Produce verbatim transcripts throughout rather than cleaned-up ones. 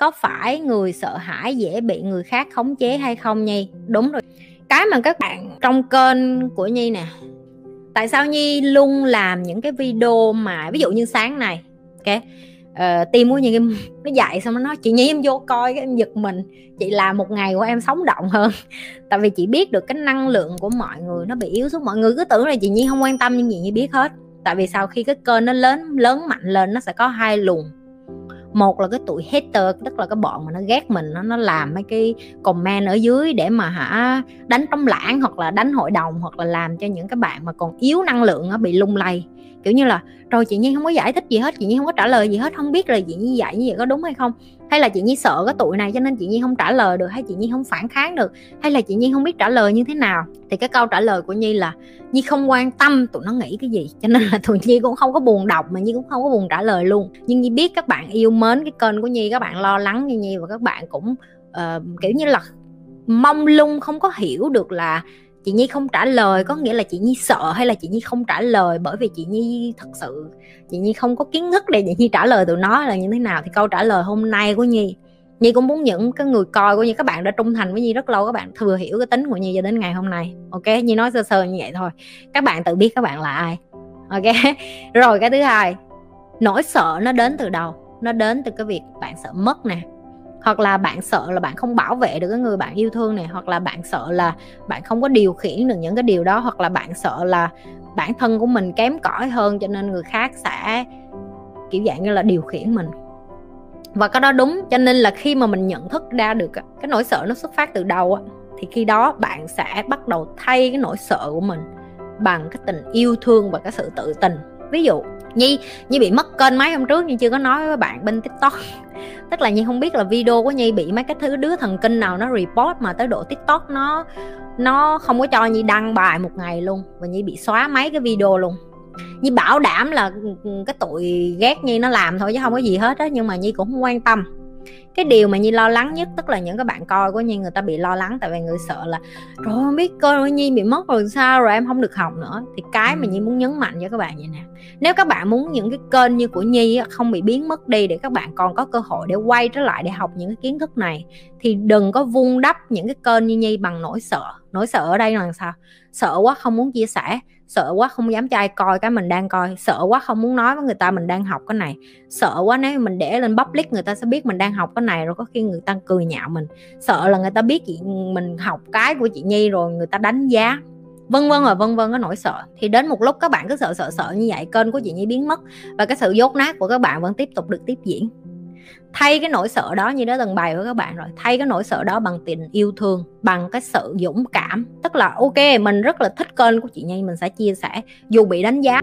có phải người sợ hãi dễ bị người khác khống chế hay không Nhi? Đúng rồi. Cái mà các bạn trong kênh của Nhi nè, tại sao Nhi luôn làm những cái video mà ví dụ như sáng này, okay. ờ, tim của Nhi nó dậy xong nó nói chị Nhi em vô coi cái em giật mình, chị làm một ngày của em sống động hơn. Tại vì chị biết được cái năng lượng của mọi người nó bị yếu xuống. Mọi người cứ tưởng là chị Nhi không quan tâm nhưng gì Nhi biết hết. Tại vì sau khi cái kênh nó lớn lớn mạnh lên nó sẽ có hai luồng. Một là cái tụi hater, tức là cái bọn mà nó ghét mình, nó, nó làm mấy cái comment ở dưới để mà hả đánh trống lãng hoặc là đánh hội đồng, hoặc là làm cho những cái bạn mà còn yếu năng lượng nó bị lung lay. Kiểu như là rồi chị Nhi không có giải thích gì hết, chị Nhi không có trả lời gì hết, không biết là chị Nhi dạy như vậy có đúng hay không, hay là chị Nhi sợ cái tụi này cho nên chị Nhi không trả lời được, hay chị Nhi không phản kháng được, hay là chị Nhi không biết trả lời như thế nào. Thì cái câu trả lời của Nhi là Nhi không quan tâm tụi nó nghĩ cái gì, cho nên là tụi Nhi cũng không có buồn đọc mà Nhi cũng không có buồn trả lời luôn. Nhưng Nhi biết các bạn yêu mến cái kênh của Nhi, các bạn lo lắng như Nhi, và các bạn cũng uh, kiểu như là mông lung không có hiểu được là chị Nhi không trả lời có nghĩa là chị Nhi sợ, hay là chị Nhi không trả lời bởi vì chị Nhi thật sự chị Nhi không có kiến thức để chị Nhi trả lời tụi nó là như thế nào. Thì câu trả lời hôm nay của Nhi, Nhi cũng muốn những cái người coi của Nhi, các bạn đã trung thành với Nhi rất lâu, các bạn thừa hiểu cái tính của Nhi cho đến ngày hôm nay. Ok, Nhi nói sơ sơ như vậy thôi, các bạn tự biết các bạn là ai. Ok, rồi cái thứ hai, nỗi sợ nó đến từ đâu? Nó đến từ cái việc bạn sợ mất nè, hoặc là bạn sợ là bạn không bảo vệ được cái người bạn yêu thương này, hoặc là bạn sợ là bạn không có điều khiển được những cái điều đó, hoặc là bạn sợ là bản thân của mình kém cỏi hơn cho nên người khác sẽ kiểu dạng như là điều khiển mình. Và cái đó đúng, cho nên là khi mà mình nhận thức ra được cái nỗi sợ nó xuất phát từ đâu thì khi đó bạn sẽ bắt đầu thay cái nỗi sợ của mình bằng cái tình yêu thương và cái sự tự tin. Ví dụ Nhi, Nhi bị mất kênh mấy hôm trước, Nhi chưa có nói với bạn bên TikTok. Tức là Nhi không biết là video của Nhi bị mấy cái thứ đứa thần kinh nào nó report mà tới độ TikTok nó nó không có cho Nhi đăng bài một ngày luôn, và Nhi bị xóa mấy cái video luôn. Nhi bảo đảm là cái tụi ghét Nhi nó làm thôi chứ không có gì hết á, nhưng mà Nhi cũng không quan tâm. Cái điều mà Nhi lo lắng nhất, tức là những cái bạn coi của Nhi người ta bị lo lắng tại vì người sợ là rồi không biết kênh của Nhi bị mất rồi sao, rồi em không được học nữa. Thì cái mà Nhi muốn nhấn mạnh cho các bạn vậy nè, nếu các bạn muốn những cái kênh như của Nhi không bị biến mất đi, để các bạn còn có cơ hội để quay trở lại để học những cái kiến thức này, thì đừng có vun đắp những cái kênh như Nhi bằng nỗi sợ. Nỗi sợ ở đây là sao? Sợ quá không muốn chia sẻ, sợ quá không dám cho ai coi cái mình đang coi, sợ quá không muốn nói với người ta mình đang học cái này, sợ quá nếu mình để lên public người ta sẽ biết mình đang học cái này rồi có khi người ta cười nhạo mình, sợ là người ta biết chị mình học cái của chị Nhi rồi người ta đánh giá, vân vân rồi vân vân. Cái nỗi sợ thì đến một lúc các bạn cứ sợ sợ sợ như vậy, kênh của chị Nhi biến mất và cái sự dốt nát của các bạn vẫn tiếp tục được tiếp diễn. Thay cái nỗi sợ đó, như đã từng bày với các bạn rồi, thay cái nỗi sợ đó bằng tình yêu thương, bằng cái sự dũng cảm. Tức là ok, mình rất là thích kênh của chị Nhi, mình sẽ chia sẻ dù bị đánh giá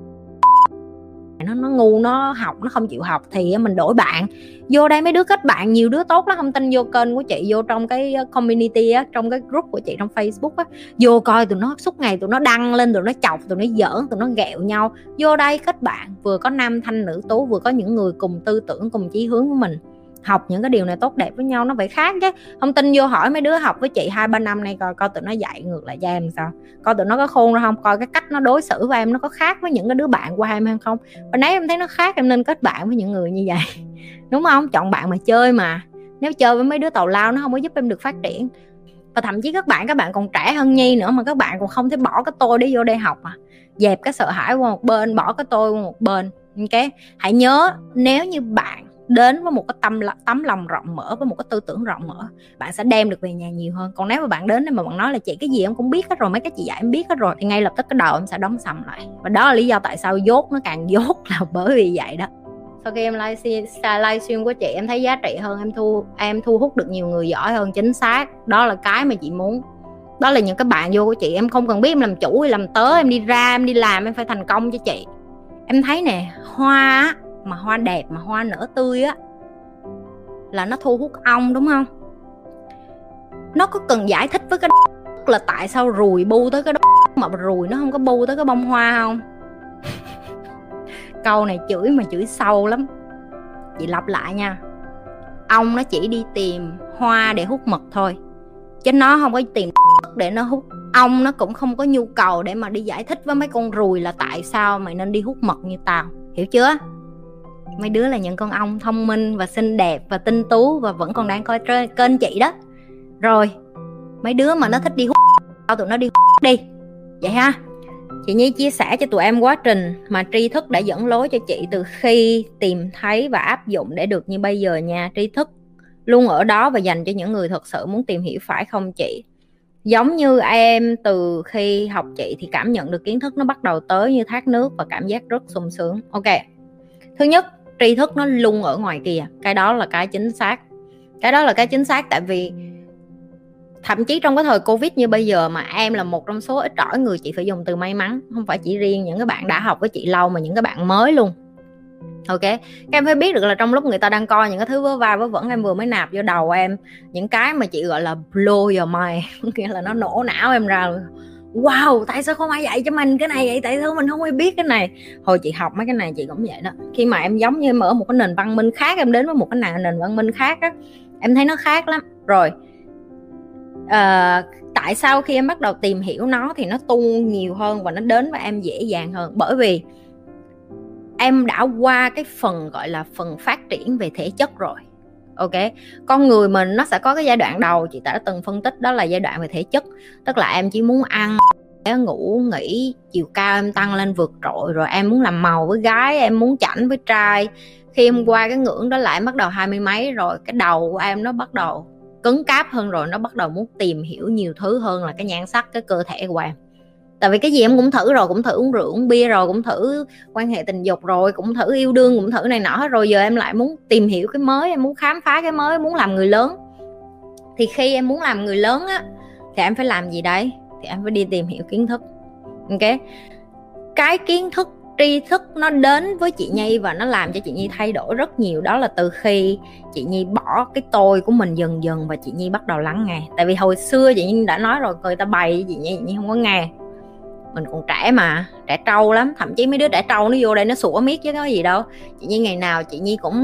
nó, nó ngu, nó học, nó không chịu học, thì mình đổi bạn vô đây. Mấy đứa kết bạn, nhiều đứa tốt nó không tin vô kênh của chị, vô trong cái community á, trong cái group của chị trong Facebook á, vô coi tụi nó suốt ngày, tụi nó đăng lên, tụi nó chọc, tụi nó giỡn, tụi nó ghẹo nhau. Vô đây kết bạn, vừa có nam thanh nữ tú, vừa có những người cùng tư tưởng, cùng chí hướng của mình, học những cái điều này tốt đẹp với nhau, nó phải khác chứ. Không tin vô hỏi mấy đứa học với chị hai ba năm nay coi coi tụi nó dạy ngược lại cho em sao, coi tụi nó có khôn ra không, coi cái cách nó đối xử với em nó có khác với những cái đứa bạn qua em hay không. Và nếu em thấy nó khác em nên kết bạn với những người như vậy, đúng không? Chọn bạn mà chơi, mà nếu chơi với mấy đứa tào lao nó không có giúp em được phát triển. Và thậm chí các bạn các bạn còn trẻ hơn Nhi nữa mà các bạn còn không thể bỏ cái tôi để vô đây học, mà dẹp cái sợ hãi qua một bên, bỏ cái tôi qua một bên. Okay. Hãy nhớ, nếu như bạn đến với một cái tâm tấm lòng rộng mở, với một cái tư tưởng rộng mở, bạn sẽ đem được về nhà nhiều hơn. Còn nếu mà bạn đến đây mà bạn nói là chị cái gì em cũng biết hết rồi, mấy cái chị dạy em biết hết rồi, thì ngay lập tức cái đầu em sẽ đóng sầm lại. Và đó là lý do tại sao dốt nó càng dốt là bởi vì vậy đó. Sau khi em live stream của chị, em thấy giá trị hơn, em thu em thu hút được nhiều người giỏi hơn. Chính xác, đó là cái mà chị muốn. Đó là những cái bạn vô của chị, em không cần biết em làm chủ hay làm tớ, em đi ra em đi làm em phải thành công cho chị. Em thấy nè, hoa mà hoa đẹp, mà hoa nở tươi á là nó thu hút ong, đúng không? Nó có cần giải thích với cái đó là tại sao ruồi bu tới cái đó mà ruồi nó không có bu tới cái bông hoa không? Câu này chửi mà chửi sâu lắm. Chị lặp lại nha, ong nó chỉ đi tìm hoa để hút mật thôi, chứ nó không có tìm để nó hút. Ong nó cũng không có nhu cầu để mà đi giải thích với mấy con ruồi là tại sao mày nên đi hút mật như tao, hiểu chưa? Mấy đứa là những con ong thông minh và xinh đẹp và tinh tú và vẫn còn đang coi kênh chị đó. Rồi mấy đứa mà nó thích đi hút, tao tụi nó đi hút đi. Vậy ha. Chị Nhi chia sẻ cho tụi em quá trình mà tri thức đã dẫn lối cho chị từ khi tìm thấy và áp dụng để được như bây giờ nha. Tri thức luôn ở đó và dành cho những người thật sự muốn tìm hiểu, phải không chị? Giống như em, từ khi học chị thì cảm nhận được kiến thức nó bắt đầu tới như thác nước và cảm giác rất sung sướng. Ok. Thứ nhất, tri thức nó luôn ở ngoài kia. Cái đó là cái chính xác. Cái đó là cái chính xác tại vì thậm chí trong cái thời Covid như bây giờ mà em là một trong số ít ỏi người, chị phải dùng từ may mắn. Không phải chỉ riêng những cái bạn đã học với chị lâu mà những cái bạn mới luôn. Ok, các em phải biết được là trong lúc người ta đang coi những cái thứ vớ va vớ vẩn, em vừa mới nạp vô đầu em những cái mà chị gọi là blow your mind, nghĩa là nó nổ não em ra. Wow, tại sao không ai dạy cho mình cái này vậy? Tại sao mình không ai biết cái này? Hồi chị học mấy cái này chị cũng vậy đó. Khi mà em giống như em ở một cái nền văn minh khác, em đến với một cái nền văn minh khác đó, em thấy nó khác lắm. Rồi à, tại sao khi em bắt đầu tìm hiểu nó thì nó tuôn nhiều hơn và nó đến với em dễ dàng hơn? Bởi vì em đã qua cái phần gọi là phần phát triển về thể chất rồi. Ok, con người mình nó sẽ có cái giai đoạn đầu, chị đã từng phân tích, đó là giai đoạn về thể chất. Tức là em chỉ muốn ăn, ngủ, nghỉ, chiều cao em tăng lên vượt trội. Rồi em muốn làm màu với gái, em muốn chảnh với trai. Khi em qua cái ngưỡng đó là em bắt đầu hai mươi mấy rồi, cái đầu của em nó bắt đầu cứng cáp hơn rồi. Nó bắt đầu muốn tìm hiểu nhiều thứ hơn là cái nhan sắc, cái cơ thể của em. Tại vì cái gì em cũng thử rồi, cũng thử uống rượu, uống bia rồi, cũng thử quan hệ tình dục rồi, cũng thử yêu đương, cũng thử này nọ hết rồi. Giờ em lại muốn tìm hiểu cái mới, em muốn khám phá cái mới, muốn làm người lớn. Thì khi em muốn làm người lớn á, thì em phải làm gì đấy? Thì em phải đi tìm hiểu kiến thức. Ok, cái kiến thức, tri thức nó đến với chị Nhi và nó làm cho chị Nhi thay đổi rất nhiều. Đó là từ khi chị Nhi bỏ cái tôi của mình dần dần và chị Nhi bắt đầu lắng nghe. Tại vì hồi xưa chị Nhi đã nói rồi, người ta bày với chị Nhi, chị Nhi không có nghe. Mình còn trẻ mà, trẻ trâu lắm. Thậm chí mấy đứa trẻ trâu nó vô đây nó sủa miết chứ có gì đâu. Chị Nhi ngày nào chị Nhi cũng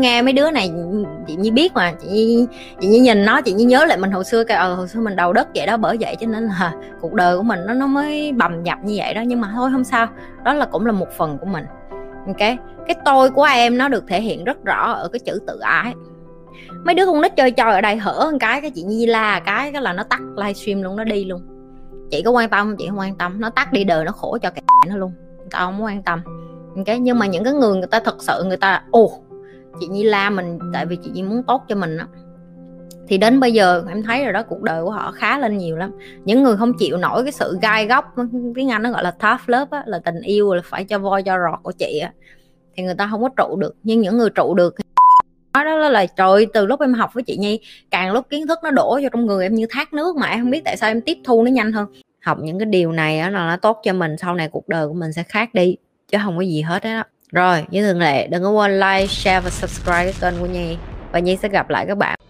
nghe mấy đứa này, chị Nhi biết mà. Chị Nhi, chị Nhi nhìn nó, chị Nhi nhớ lại mình hồi xưa cái, ờ, hồi xưa mình đầu đất vậy đó. Bởi vậy cho nên là cuộc đời của mình nó, nó mới bầm dập như vậy đó. Nhưng mà thôi không sao, đó là cũng là một phần của mình. Ok, cái tôi của em nó được thể hiện rất rõ ở cái chữ tự ái. Mấy đứa con nít chơi chơi ở đây hở một cái, cái chị Nhi la cái, cái là nó tắt livestream luôn, nó đi luôn. Chị có quan tâm, chị không quan tâm, nó tắt đi đời nó khổ cho cái nó luôn, tao không quan tâm. Okay. Nhưng mà những cái người người ta thật sự người ta ồ oh, chị Nhi la mình tại vì chị Nhi muốn tốt cho mình á, thì đến bây giờ em thấy rồi đó, cuộc đời của họ khá lên nhiều lắm. Những người không chịu nổi cái sự gai góc, tiếng Anh nó gọi là tough love á, là tình yêu là phải cho voi cho rọt của chị á, thì người ta không có trụ được. Nhưng những người trụ được, đó là trời, từ lúc em học với chị Nhi, càng lúc kiến thức nó đổ vô trong người em như thác nước mà em không biết tại sao em tiếp thu nó nhanh hơn. Học những cái điều này là nó tốt cho mình, sau này cuộc đời của mình sẽ khác đi, chứ không có gì hết đó. Rồi, như thường lệ, đừng có quên like, share và subscribe cái kênh của Nhi. Và Nhi sẽ gặp lại các bạn.